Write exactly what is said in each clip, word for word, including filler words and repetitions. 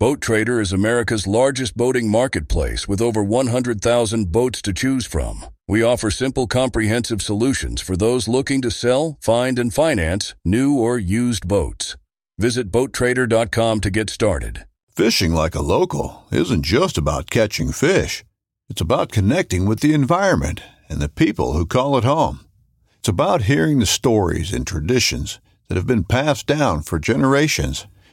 Boat Trader is America's largest boating marketplace with over one hundred thousand boats to choose from. We offer simple, comprehensive solutions for those looking to sell, find, and finance new or used boats. Visit boat trader dot com to get started. Fishing like a local isn't just about catching fish. It's about connecting with the environment and the people who call it home. It's about hearing the stories and traditions that have been passed down for generations,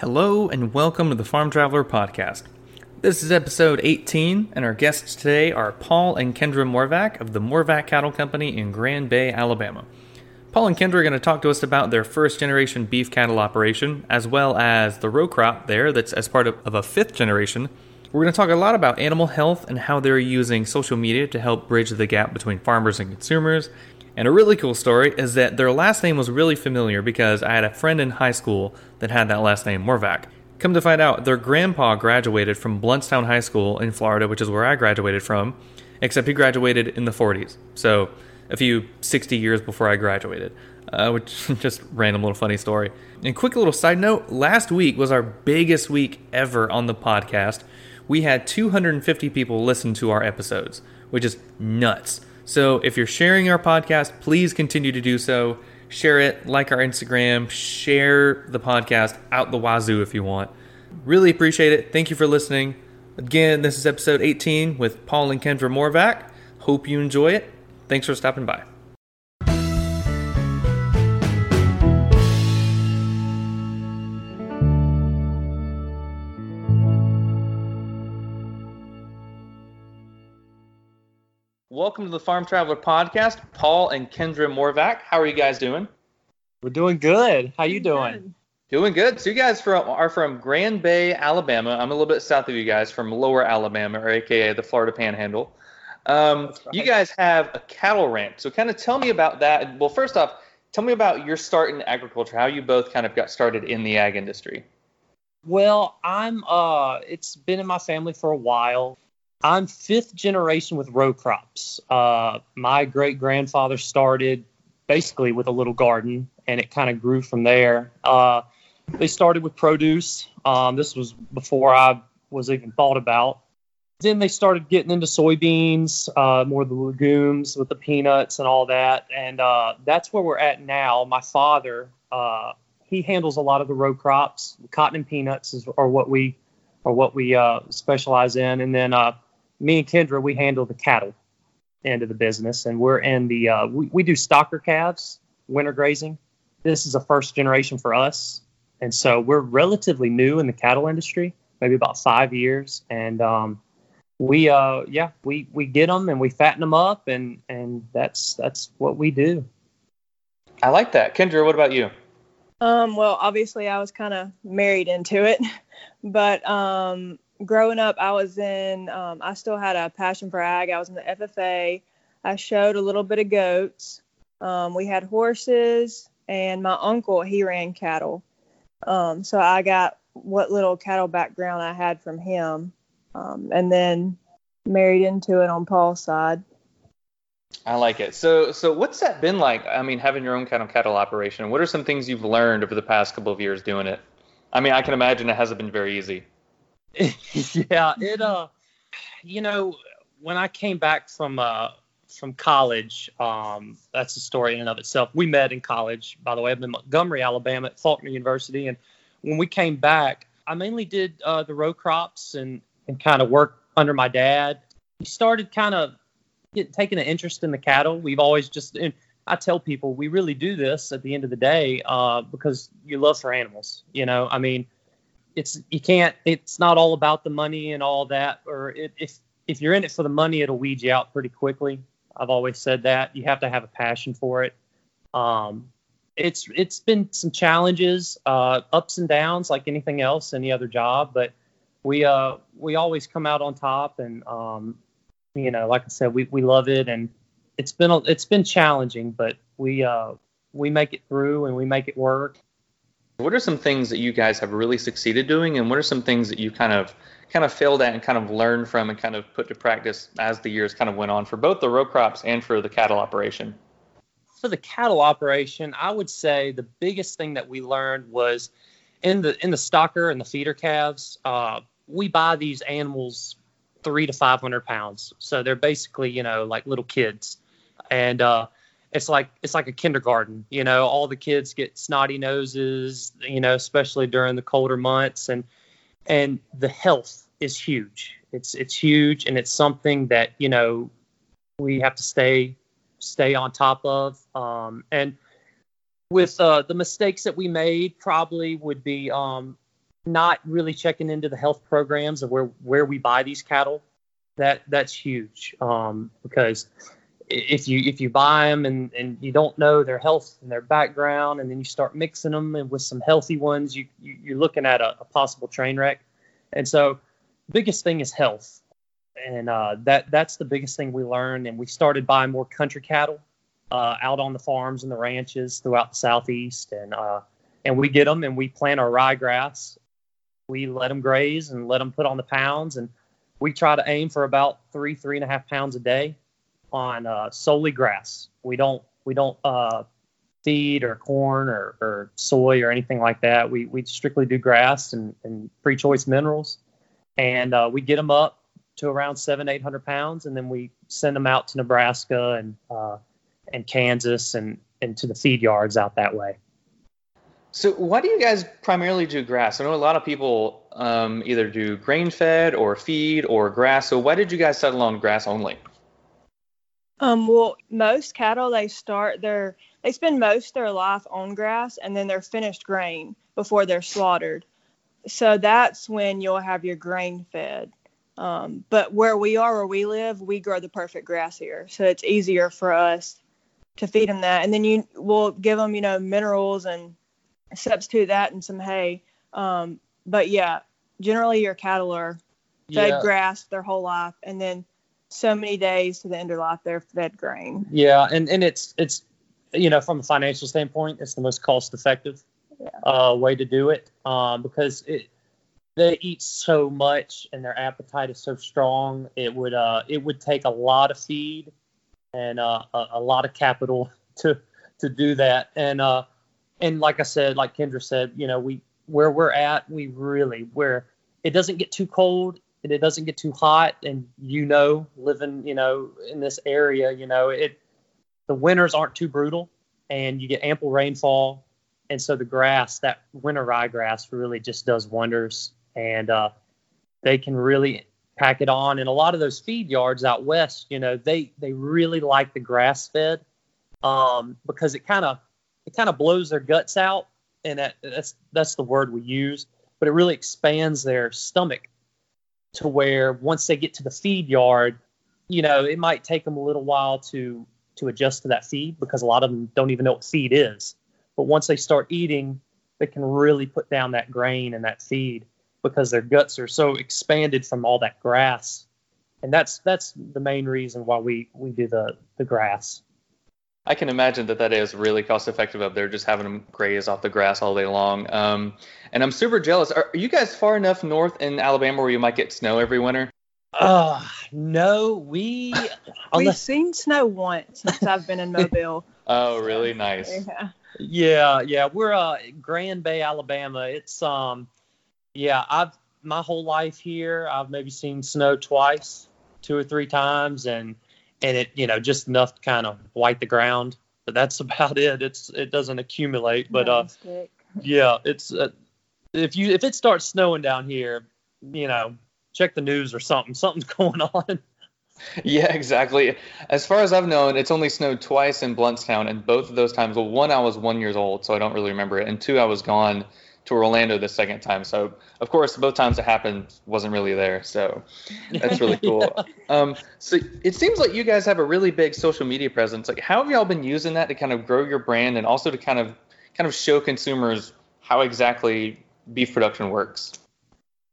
Hello and welcome to the Farm Traveler Podcast. This is episode eighteen, and our guests today are Paul and Kendra Morvak of the Morvak Cattle Company in Grand Bay, Alabama. Paul and Kendra are going to talk to us about their first-generation beef cattle operation, as well as the row crop there that's as part of, of a fifth generation. We're going to talk a lot about animal health and how they're using social media to help bridge the gap between farmers and consumers. And a really cool story is that their last name was really familiar because I had a friend in high school that had that last name, Morvak. Come to find out, their grandpa graduated from Bluntstown High School in Florida, which is where I graduated from, except he graduated in the forties, so a few sixty years before I graduated, uh, which is just random little funny story. And quick little side note, last week was our biggest week ever on the podcast. We had two hundred fifty people listen to our episodes, which is nuts. So if you're sharing our podcast, please continue to do so. Share it, like our Instagram, share the podcast out the wazoo if you want. Really appreciate it. Thank you for listening. Again, this is episode eighteen with Paul and Kendra Morvak. Hope you enjoy it. Thanks for stopping by. Welcome to the Farm Traveler Podcast, Paul and Kendra Morvak. How are you guys doing? We're doing good. How you doing? Doing good. So you guys from, are from Grand Bay, Alabama. I'm a little bit south of you guys, from Lower Alabama, or A K A the Florida Panhandle. Um, right. You guys have a cattle ranch. So kind of tell me about that. Well, first off, tell me about your start in agriculture, how you both kind of got started in the ag industry. Well, I'm. Uh, it's been in my family for a while. I'm fifth generation with row crops. Uh, my great-grandfather started basically with a little garden, and it kind of grew from there. Uh, they started with produce. Um, this was before I was even thought about. Then they started getting into soybeans, uh, more of the legumes with the peanuts and all that, and uh, that's where we're at now. My father, uh, he handles a lot of the row crops. Cotton and peanuts is, are what we are what we uh, specialize in, and then uh, me and Kendra, we handle the cattle end of the business, and we're in the, uh, we, we do stocker calves, winter grazing. This is a first generation for us, and so we're relatively new in the cattle industry, maybe about five years, and um, we, uh, yeah, we, we get them, and we fatten them up, and, and that's that's what we do. I like that. Kendra, what about you? Um, well, obviously, I was kind of married into it, but um growing up, I was in, um, I still had a passion for ag. I was in the F F A. I showed a little bit of goats. Um, we had horses, and my uncle, he ran cattle. Um, so I got what little cattle background I had from him, um, and then married into it on Paul's side. I like it. So, so what's that been like? I mean, having your own kind of cattle operation, what are some things you've learned over the past couple of years doing it? I mean, I can imagine it hasn't been very easy. Yeah, it, uh, you know, when I came back from, uh, from college, um, that's a story in and of itself. We met in college, by the way. I'm in Montgomery, Alabama at Faulkner University. And when we came back, I mainly did, uh, the row crops and, and kind of work under my dad. He started kind of getting, taking an interest in the cattle. We've always just, and I tell people, we really do this at the end of the day, uh, because you love for animals, you know, I mean, It's you can't. It's not all about the money and all that. Or it, if if you're in it for the money, it'll weed you out pretty quickly. I've always said that you have to have a passion for it. Um, it's it's been some challenges, uh, ups and downs, like anything else, any other job. But we uh we always come out on top, and um you know, like I said, we we love it, and it's been a, it's been challenging, but we uh we make it through and we make it work. What are some things that you guys have really succeeded doing, and what are some things that you kind of kind of failed at and kind of learned from and kind of put to practice as the years kind of went on for both the row crops and for the cattle operation? For the cattle operation, I would say the biggest thing that we learned was in the in the stocker and the feeder calves, uh, we buy these animals three to five hundred pounds. So they're basically, you know, like little kids. And uh It's like it's like a kindergarten, you know, all the kids get snotty noses, you know, especially during the colder months. And and the health is huge. It's it's huge. And it's something that, you know, we have to stay stay on top of. Um, and with uh, the mistakes that we made probably would be um, not really checking into the health programs of where where we buy these cattle. That that's huge um, because if you if you buy them and, and you don't know their health and their background, and then you start mixing them and with some healthy ones, you, you, you're looking at a, a possible train wreck. And so biggest thing is health. And uh, that that's the biggest thing we learned. And we started buying more country cattle uh, out on the farms and the ranches throughout the Southeast. And, uh, and we get them and we plant our ryegrass. We let them graze and let them put on the pounds. And we try to aim for about three, three and a half pounds a day on uh, solely grass. We don't we don't uh, feed or corn or, or soy or anything like that. We we strictly do grass and, and pre-choice minerals, and uh, we get them up to around seven eight hundred pounds, and then we send them out to Nebraska and uh, and Kansas and and to the feed yards out that way. So why do you guys primarily do grass? I know a lot of people um, either do grain fed or feed or grass. So why did you guys settle on grass only? Um, well, most cattle, they start their, they spend most of their life on grass, and then they're finished grain before they're slaughtered. So that's when you'll have your grain fed. Um, but where we are, where we live, we grow the perfect grass here. So it's easier for us to feed them that. And then you will give them, you know, minerals and substitute that and some hay. Um, but yeah, generally your cattle are fed yeah. grass their whole life, and then so many days to the end of life they're fed grain. Yeah. And, and it's, it's, you know, from a financial standpoint, it's the most cost effective yeah. uh, way to do it um, because it, they eat so much and their appetite is so strong. It would, uh, it would take a lot of feed and uh, a, a lot of capital to, to do that. And, uh, and like I said, like Kendra said, you know, we, where we're at, we really, where it doesn't get too cold, it doesn't get too hot, and you know, living, you know, in this area, you know, it the winters aren't too brutal, and you get ample rainfall, and so the grass, that winter ryegrass, really just does wonders, and uh, they can really pack it on. And a lot of those feed yards out west, you know, they they really like the grass fed um, because it kind of it kind of blows their guts out, and that, that's that's the word we use, but it really expands their stomach. To where once they get to the feed yard, you know, it might take them a little while to to adjust to that feed because a lot of them don't even know what feed is. But once they start eating, they can really put down that grain and that feed because their guts are so expanded from all that grass. And that's that's the main reason why we, we do the, the grass. I can imagine that that is really cost effective up there, just having them graze off the grass all day long. Um, and I'm super jealous. Are, are you guys far enough north in Alabama where you might get snow every winter? Uh, no, we... We've the... seen snow once since I've been in Mobile. Oh, really? Nice. Yeah, yeah. yeah. We're uh, Grand Bay, Alabama. It's, um, yeah, I've my whole life here, I've maybe seen snow twice, two or three times, and... And it, you know, just enough to kind of white the ground, but that's about it. It's it doesn't accumulate, but uh, yeah, it's uh, if you if it starts snowing down here, you know, check the news or something. Something's going on. Yeah, exactly. As far as I've known, it's only snowed twice in Bluntstown, and both of those times, well, one I was one years old, so I don't really remember it, and two I was gone to Orlando the second time. So of course, both times it happened, wasn't really there. So that's really cool. yeah. Um, so it seems like you guys have a really big social media presence. Like, how have y'all been using that to kind of grow your brand and also to kind of, kind of show consumers how exactly beef production works?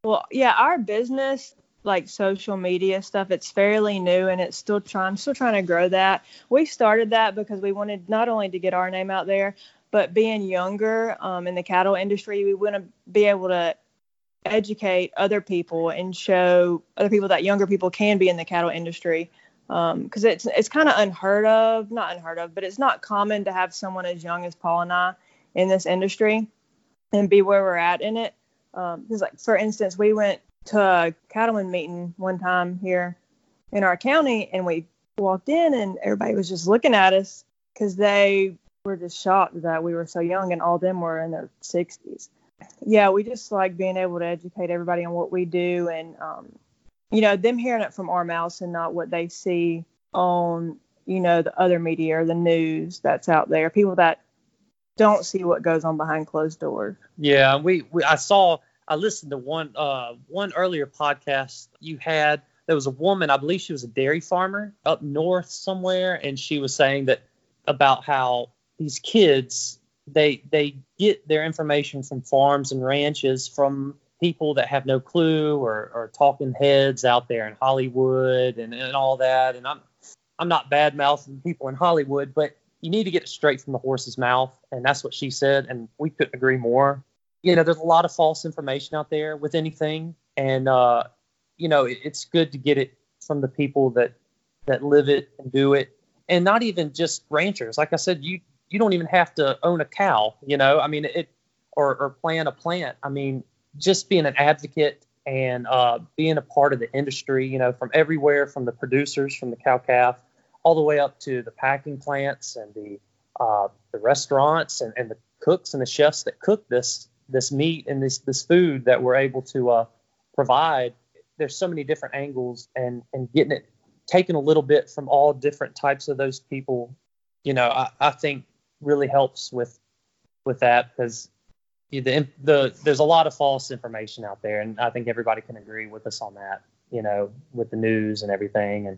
Well, yeah, our business, like social media stuff, it's fairly new and it's still trying, still trying to grow that. We started that because we wanted not only to get our name out there, but being younger um, in the cattle industry, we want to be able to educate other people and show other people that younger people can be in the cattle industry. Um, 'cause it's, it's kind of unheard of, not unheard of, but it's not common to have someone as young as Paul and I in this industry and be where we're at in it. Um, 'cause like, for instance, we went to a cattleman meeting one time here in our county and we walked in and everybody was just looking at us 'cause they were just shocked that we were so young and all them were in their sixties. Yeah. We just like being able to educate everybody on what we do and, um, you know, them hearing it from our mouths and not what they see on, you know, the other media or the news that's out there. People that don't see what goes on behind closed doors. Yeah, we, we I saw I listened to one uh, one earlier podcast you had. There was a woman, I believe she was a dairy farmer up north somewhere, and she was saying that about how these kids they they get their information from farms and ranches from people that have no clue or, or talking heads out there in Hollywood and, and all that. And I'm, I'm not bad mouthing people in Hollywood, but you need to get it straight from the horse's mouth. And that's what she said. And we couldn't agree more. You know, there's a lot of false information out there with anything. And, uh, you know, it, it's good to get it from the people that, that live it and do it. And not even just ranchers. Like I said, you, you don't even have to own a cow, you know, I mean, it, or, or plan a plant. I mean, just being an advocate and uh, being a part of the industry, you know, from everywhere, from the producers, from the cow-calf, all the way up to the packing plants and the uh, the restaurants and, and the cooks and the chefs that cook this this meat and this this food that we're able to uh, provide. There's so many different angles and, and getting it, taking a little bit from all different types of those people, you know, I, I think really helps with with that because The, the, there's a lot of false information out there, and I think everybody can agree with us on that, you know, with the news and everything. And,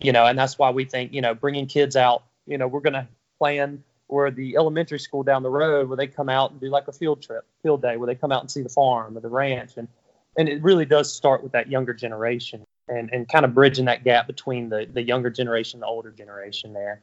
you know, and that's why we think, you know, bringing kids out, you know, we're going to plan where the elementary school down the road where they come out and do like a field trip, field day, where they come out and see the farm or the ranch. And, and it really does start with that younger generation and, and kind of bridging that gap between the, the younger generation and the older generation there.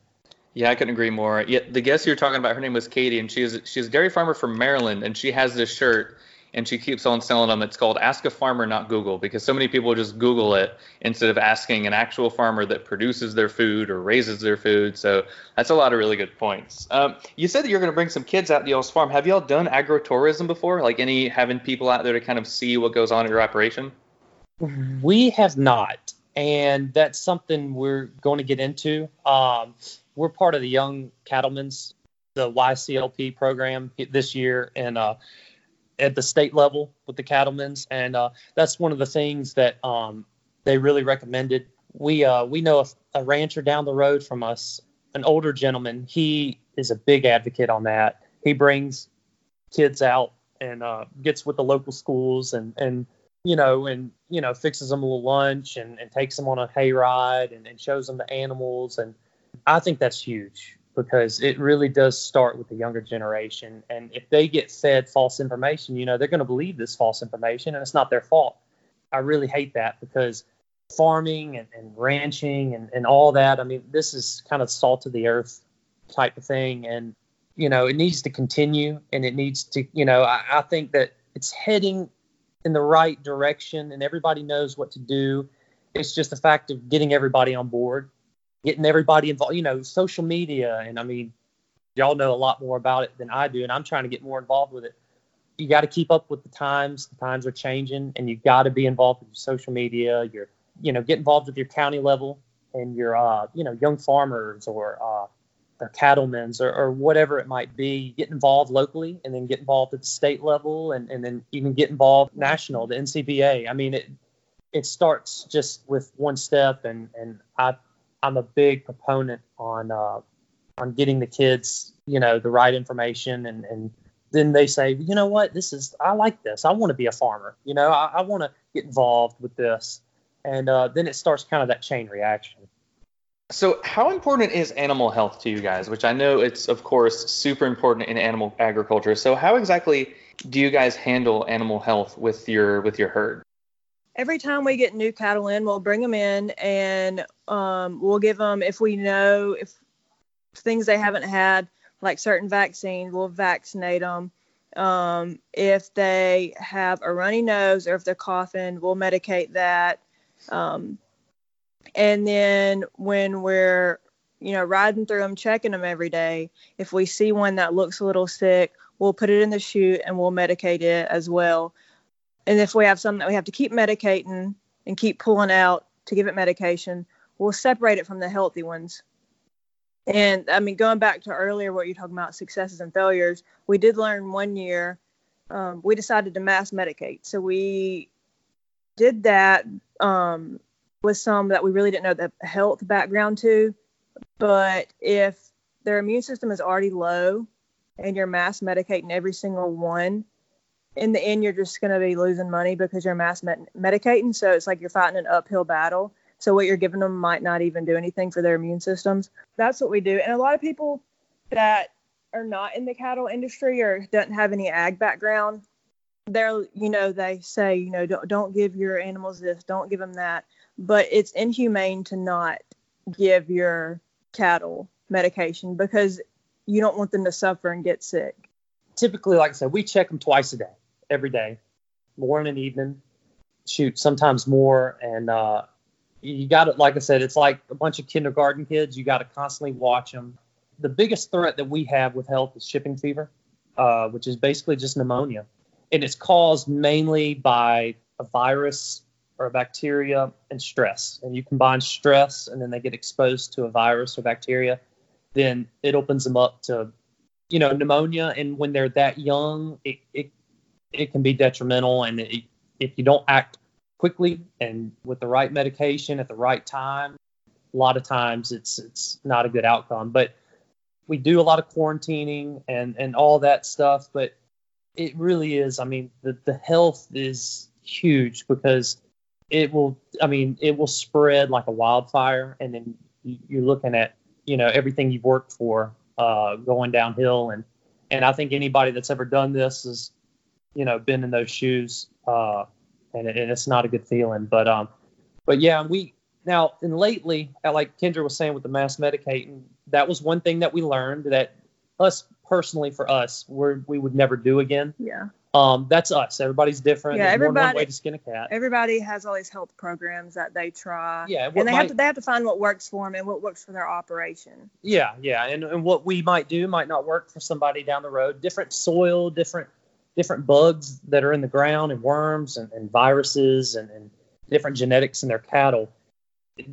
Yeah, I couldn't agree more. Yeah, the guest you were talking about, her name was Katie, and she is she's a dairy farmer from Maryland, and she has this shirt, and she keeps on selling them. It's called Ask a Farmer, Not Google, because so many people just Google it instead of asking an actual farmer that produces their food or raises their food. So that's a lot of really good points. Um, you said that you're going to bring some kids out to y'all's farm. Have y'all done agro-tourism before, like any having people out there to kind of see what goes on in your operation? We have not, and that's something we're going to get into. Um We're part of the Young Cattlemen's, the Y C L P program this year and uh, at the state level with the cattlemen's. And uh, that's one of the things that um, they really recommended. We uh, we know a, a rancher down the road from us, an older gentleman. He is a big advocate on that. He brings kids out and uh, gets with the local schools and, and you know, and, you know, fixes them a little lunch and, and takes them on a hayride and, and shows them the animals. And I think that's huge because it really does start with the younger generation. And if they get fed false information, you know, they're going to believe this false information and it's not their fault. I really hate that because farming and, and ranching and, and all that, I mean, this is kind of salt of the earth type of thing. And, you know, it needs to continue and it needs to, you know, I, I think that it's heading in the right direction and everybody knows what to do. It's just the fact of getting everybody on board. Getting everybody involved, you know, social media. And I mean, y'all know a lot more about it than I do. And I'm trying to get more involved with it. You got to keep up with the times. The times are changing and you got to be involved with your social media. You're, you know, get involved with your county level and your, uh, you know, young farmers or, uh, or cattlemen's or, or whatever it might be. Get involved locally and then get involved at the state level and, and then even get involved national, the N C B A. I mean, it, it starts just with one step and, and I, I'm a big proponent on uh, on getting the kids, you know, the right information. And, and then they say, you know what, this is I like this. I want to be a farmer. You know, I, I want to get involved with this. And uh, then it starts kind of that chain reaction. So how important is animal health to you guys, which I know it's, of course, super important in animal agriculture. So how exactly do you guys handle animal health with your with your herd? Every time we get new cattle in, we'll bring them in and um, we'll give them, if we know, if things they haven't had, like certain vaccines, we'll vaccinate them. Um, if they have a runny nose or if they're coughing, we'll medicate that. Um, and then when we're, you know, riding through them, checking them every day, if we see one that looks a little sick, we'll put it in the chute and we'll medicate it as well. And if we have some that we have to keep medicating and keep pulling out to give it medication, we'll separate it from the healthy ones. And, I mean, going back to earlier what you're talking about, successes and failures, we did learn one year, um, we decided to mass medicate. So we did that um, with some that we really didn't know the health background to. But if their immune system is already low and you're mass medicating every single one, in the end, you're just going to be losing money because you're mass med- medicating. So it's like you're fighting an uphill battle. So what you're giving them might not even do anything for their immune systems. That's what we do. And a lot of people that are not in the cattle industry or don't have any ag background, they're, you know, they say, you know, don't, don't give your animals this, don't give them that. But it's inhumane to not give your cattle medication because you don't want them to suffer and get sick. Typically, like I said, we check them twice a day, every day, morning and evening, shoot, sometimes more. And, uh, you got it. Like I said, it's like a bunch of kindergarten kids. You got to constantly watch them. The biggest threat that we have with health is shipping fever, uh, which is basically just pneumonia. And it's caused mainly by a virus or a bacteria and stress. And you combine stress and then they get exposed to a virus or bacteria, then it opens them up to, you know, pneumonia. And when they're that young, it it, it can be detrimental. And it, if you don't act quickly and with the right medication at the right time, a lot of times it's it's not a good outcome. But we do a lot of quarantining and and all that stuff. But it really is, I mean, the, the health is huge because it will, I mean, it will spread like a wildfire. And then you're looking at, you know, everything you've worked for uh, going downhill. And, and I think anybody that's ever done this has, you know, been in those shoes, uh, And, it, and it's not a good feeling, but um, but yeah, we now and lately, like Kendra was saying with the mass medicating, that was one thing that we learned that us personally for us, we we would never do again. Yeah. Um, that's us. Everybody's different. Yeah. There's everybody. One way to skin a cat. Everybody has all these health programs that they try. Yeah. And they might, have to they have to find what works for them and what works for their operation. Yeah, yeah, and and what we might do might not work for somebody down the road. Different soil, different. different bugs that are in the ground and worms and, and viruses and, and different genetics in their cattle.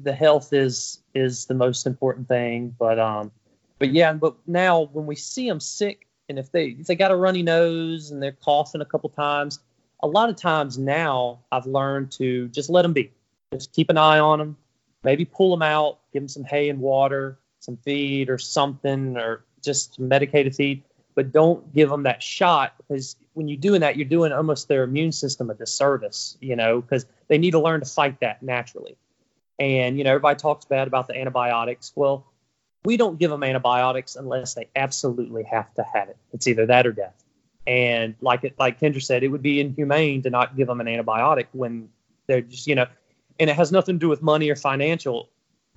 The health is, is the most important thing. But, um, but yeah, but now when we see them sick and if they, if they got a runny nose and they're coughing a couple times, a lot of times now I've learned to just let them be, just keep an eye on them, maybe pull them out, give them some hay and water, some feed or something, or just medicated feed. But don't give them that shot because when you're doing that, you're doing almost their immune system a disservice, you know, because they need to learn to fight that naturally. And, you know, everybody talks bad about the antibiotics. Well, we don't give them antibiotics unless they absolutely have to have it. It's either that or death. And like it, like Kendra said, it would be inhumane to not give them an antibiotic when they're just, you know, and it has nothing to do with money or financial.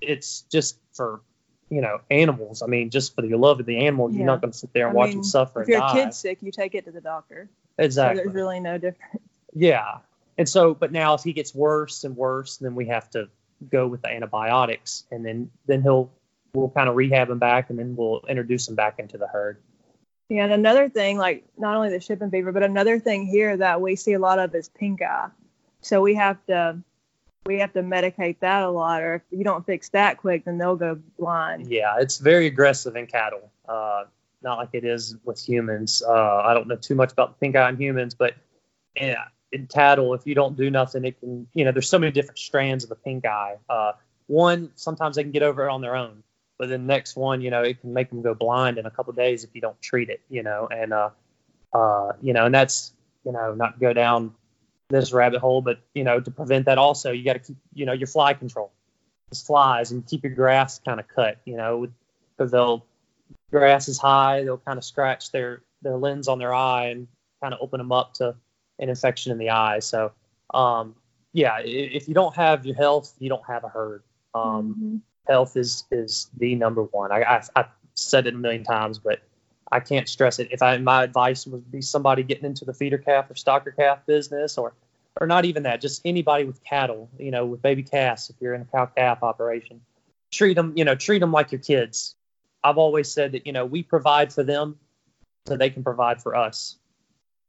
It's just for, you know, animals. I mean, just for the love of the animal, yeah. You're not going to sit there and I watch mean, them suffer. If your kid's sick, you take it to the doctor. Exactly. So there's really no difference. Yeah. And so, but now if he gets worse and worse, then we have to go with the antibiotics and then, then he'll, we'll kind of rehab him back and then we'll introduce him back into the herd. Yeah. And another thing, like not only the shipping fever, but another thing here that we see a lot of is pink eye. So we have to We have to medicate that a lot, or if you don't fix that quick, then they'll go blind. Yeah, it's very aggressive in cattle, uh, not like it is with humans. Uh, I don't know too much about the pink eye in humans, but yeah, in cattle, if you don't do nothing, it can, you know, there's so many different strands of the pink eye. Uh, one, sometimes they can get over it on their own, but the next one, you know, it can make them go blind in a couple of days if you don't treat it, you know, and, uh, uh, you know, and that's, you know, not go down this rabbit hole, but you know, to prevent that also, you got to keep, you know, your fly control. flies and keep your grass kind of cut, you know, because they'll grass is high, they'll kind of scratch their, their lens on their eye and kind of open them up to an infection in the eye. So, um, yeah, if you don't have your health, you don't have a herd. Um, mm-hmm. Health is, is the number one. I, I, I've said it a million times, but I can't stress it. If I, my advice would be somebody getting into the feeder calf or stocker calf business, or, or not even that, just anybody with cattle, you know, with baby calves, if you're in a cow calf operation, treat them, you know, treat them like your kids. I've always said that, you know, we provide for them so they can provide for us.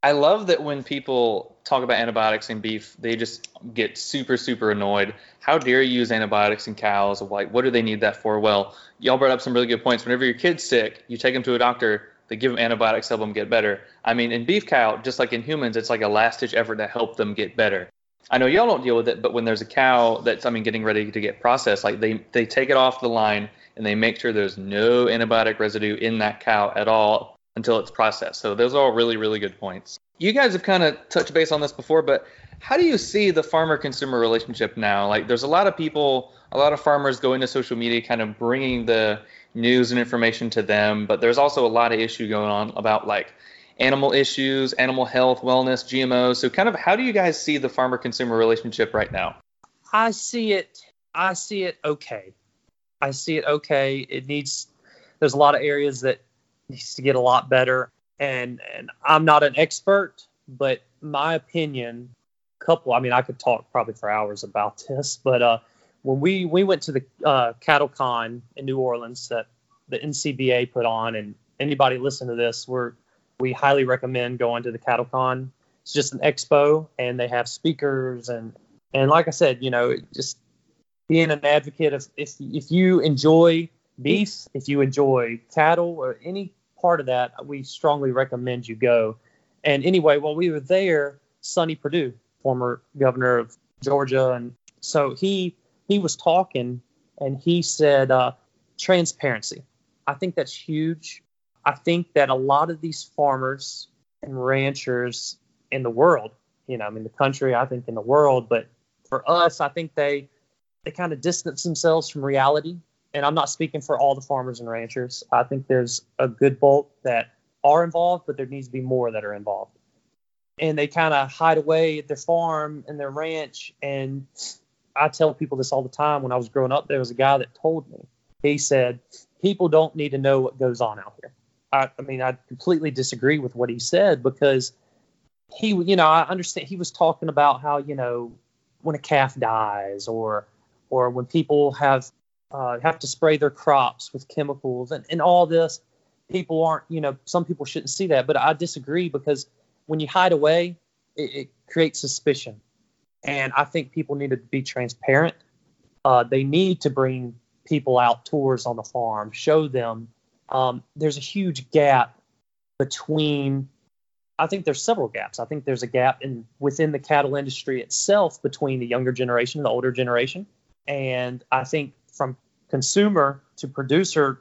I love that when people talk about antibiotics in beef, they just get super, super annoyed. How dare you use antibiotics in cows? Like, what do they need that for? Well, y'all brought up some really good points. Whenever your kid's sick, you take them to a doctor, they give them antibiotics, help them get better. I mean, in beef cow, just like in humans, it's like a last-ditch effort to help them get better. I know y'all don't deal with it, but when there's a cow that's, I mean, getting ready to get processed, like they, they take it off the line and they make sure there's no antibiotic residue in that cow at all until it's processed. So those are all really, really good points. You guys have kind of touched base on this before, but how do you see the farmer-consumer relationship now? Like, there's a lot of people, a lot of farmers go into social media kind of bringing the news and information to them, but there's also a lot of issue going on about, like, animal issues, animal health, wellness, G M Os. So kind of how do you guys see the farmer-consumer relationship right now? I see it. I see it okay. I see it okay. It needs – there's a lot of areas that – needs to get a lot better, and and I'm not an expert, but my opinion, couple, I mean, I could talk probably for hours about this, but uh, when we, we went to the uh, Cattle Con in New Orleans that the N C B A put on, and anybody listen to this, we're, we highly recommend going to the Cattle Con. It's just an expo, and they have speakers, and, and like I said, you know, just being an advocate of if, if you enjoy beef, if you enjoy cattle or any part of that, we strongly recommend you go. And anyway, while we were there, Sonny Perdue, former governor of Georgia, and so he he was talking, and he said uh, transparency. I think that's huge. I think that a lot of these farmers and ranchers in the world, you know, I mean, the country, I think in the world, but for us, I think they they kind of distance themselves from reality. And I'm not speaking for all the farmers and ranchers. I think there's a good bulk that are involved, but there needs to be more that are involved. And they kind of hide away at their farm and their ranch. And I tell people this all the time. When I was growing up, there was a guy that told me, he said, people don't need to know what goes on out here. I, I mean, I completely disagree with what he said, because he, you know, I understand he was talking about how, you know, when a calf dies or, or when people have, Uh, have to spray their crops with chemicals and, and all this. People aren't, you know, some people shouldn't see that, but I disagree, because when you hide away, it, it creates suspicion. And I think people need to be transparent. Uh, they need to bring people out, tours on the farm, show them. Um, there's a huge gap between, I think there's several gaps. I think there's a gap in within the cattle industry itself between the younger generation and the older generation. And I think from consumer to producer,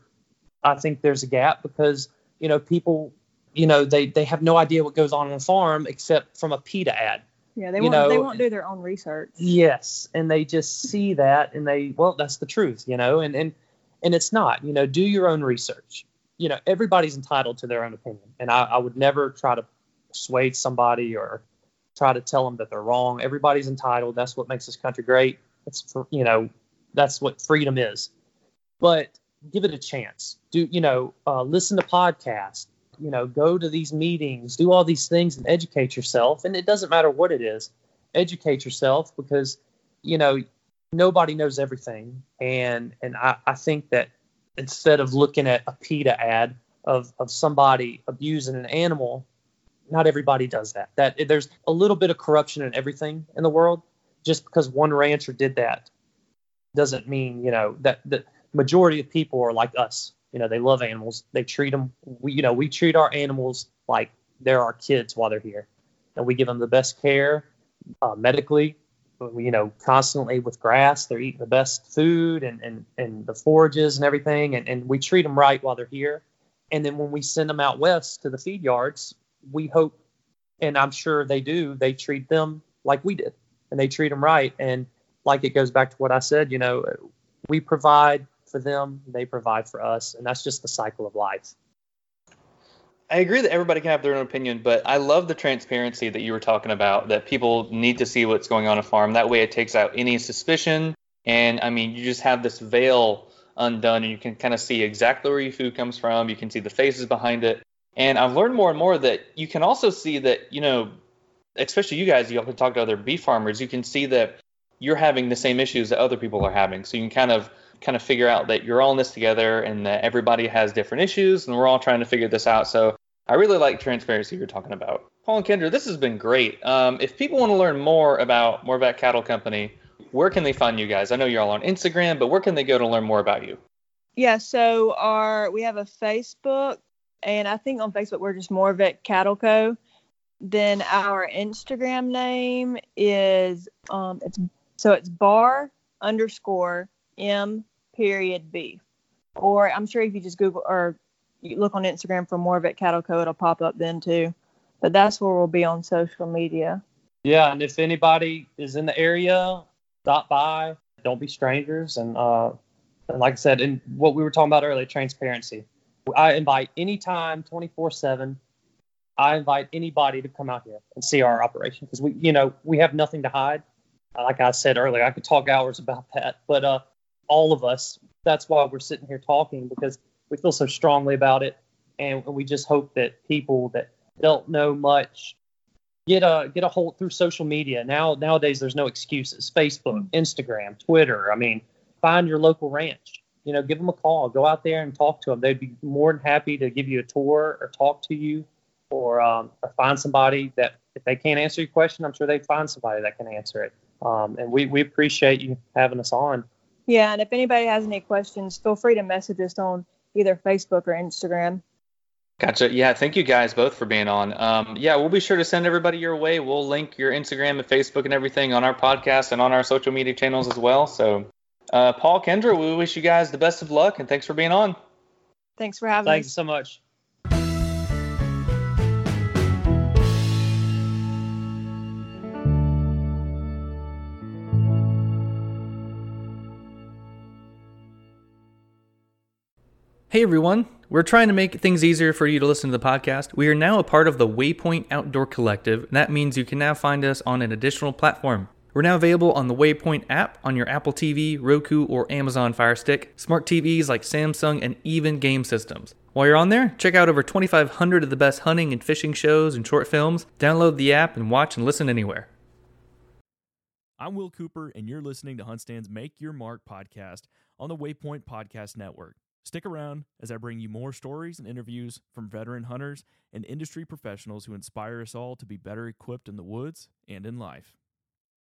I think there's a gap, because, you know, people, you know, they, they have no idea what goes on on the farm except from a PETA ad. Yeah, they won't, know, they won't do their own research. Yes, and they just see that and they, well, that's the truth, you know, and, and, and it's not, you know, do your own research. You know, everybody's entitled to their own opinion, and I, I would never try to persuade somebody or try to tell them that they're wrong. Everybody's entitled. That's what makes this country great. It's, for, you know, that's what freedom is. But give it a chance. Do, you know, uh, listen to podcasts, you know, go to these meetings, do all these things and educate yourself. And it doesn't matter what it is. Educate yourself, because, you know, nobody knows everything. And and I, I think that instead of looking at a PETA ad of, of somebody abusing an animal, not everybody does that. That there's a little bit of corruption in everything in the world. Just because one rancher did that doesn't mean, you know, that the majority of people are like us. You know, they love animals. They treat them. We, you know, we treat our animals like they're our kids while they're here. And we give them the best care uh, medically, you know, constantly with grass. They're eating the best food and, and, and the forages and everything. And, and we treat them right while they're here. And then when we send them out west to the feed yards, we hope, and I'm sure they do, they treat them like we did. And they treat them right. And like it goes back to what I said, you know, we provide for them, they provide for us, and that's just the cycle of life. I agree that everybody can have their own opinion, but I love the transparency that you were talking about, that people need to see what's going on a farm. That way it takes out any suspicion. And I mean, you just have this veil undone and you can kind of see exactly where your food comes from. You can see the faces behind it. And I've learned more and more that you can also see that, you know, especially you guys, you often talk to other beef farmers, you can see that you're having the same issues that other people are having. So you can kind of kind of figure out that you're all in this together and that everybody has different issues and we're all trying to figure this out. So I really like transparency you're talking about. Paul and Kendra, this has been great. Um, if people want to learn more about Morvak Cattle Company, where can they find you guys? I know you're all on Instagram, but where can they go to learn more about you? Yeah, so our we have a Facebook, and I think on Facebook we're just Morvak Cattle Co. Then our Instagram name is, um, it's so it's bar underscore M period beef. Or I'm sure if you just Google or you look on Instagram for Morvak Cattle Co., it'll pop up then too. But that's where we'll be on social media. Yeah, and if anybody is in the area, stop by. Don't be strangers. And, uh, and like I said, and what we were talking about earlier, transparency. I invite anytime, twenty-four seven. I invite anybody to come out here and see our operation because we, you know, we have nothing to hide. Like I said earlier, I could talk hours about that, but uh, all of us, that's why we're sitting here talking, because we feel so strongly about it. And we just hope that people that don't know much get a get a hold through social media. Now nowadays, there's no excuses. Facebook, Instagram, Twitter. I mean, find your local ranch. You know, give them a call. Go out there and talk to them. They'd be more than happy to give you a tour or talk to you, or um, or find somebody that if they can't answer your question, I'm sure they'd find somebody that can answer it. Um, and we, we appreciate you having us on. Yeah, and if anybody has any questions, feel free to message us on either Facebook or Instagram. Gotcha. Yeah, thank you guys both for being on. Um, yeah, we'll be sure to send everybody your way. We'll link your Instagram and Facebook and everything on our podcast and on our social media channels as well. So, uh, Paul, Kendra, we wish you guys the best of luck, and thanks for being on. Thanks for having Thanks us. Thanks so much. Hey everyone, we're trying to make things easier for you to listen to the podcast. We are now a part of the Waypoint Outdoor Collective, and that means you can now find us on an additional platform. We're now available on the Waypoint app, on your Apple T V, Roku, or Amazon Fire Stick, smart T Vs like Samsung, and even game systems. While you're on there, check out over twenty-five hundred of the best hunting and fishing shows and short films. Download the app and watch and listen anywhere. I'm Will Cooper, and you're listening to HuntStand's Make Your Mark podcast on the Waypoint Podcast Network. Stick around as I bring you more stories and interviews from veteran hunters and industry professionals who inspire us all to be better equipped in the woods and in life.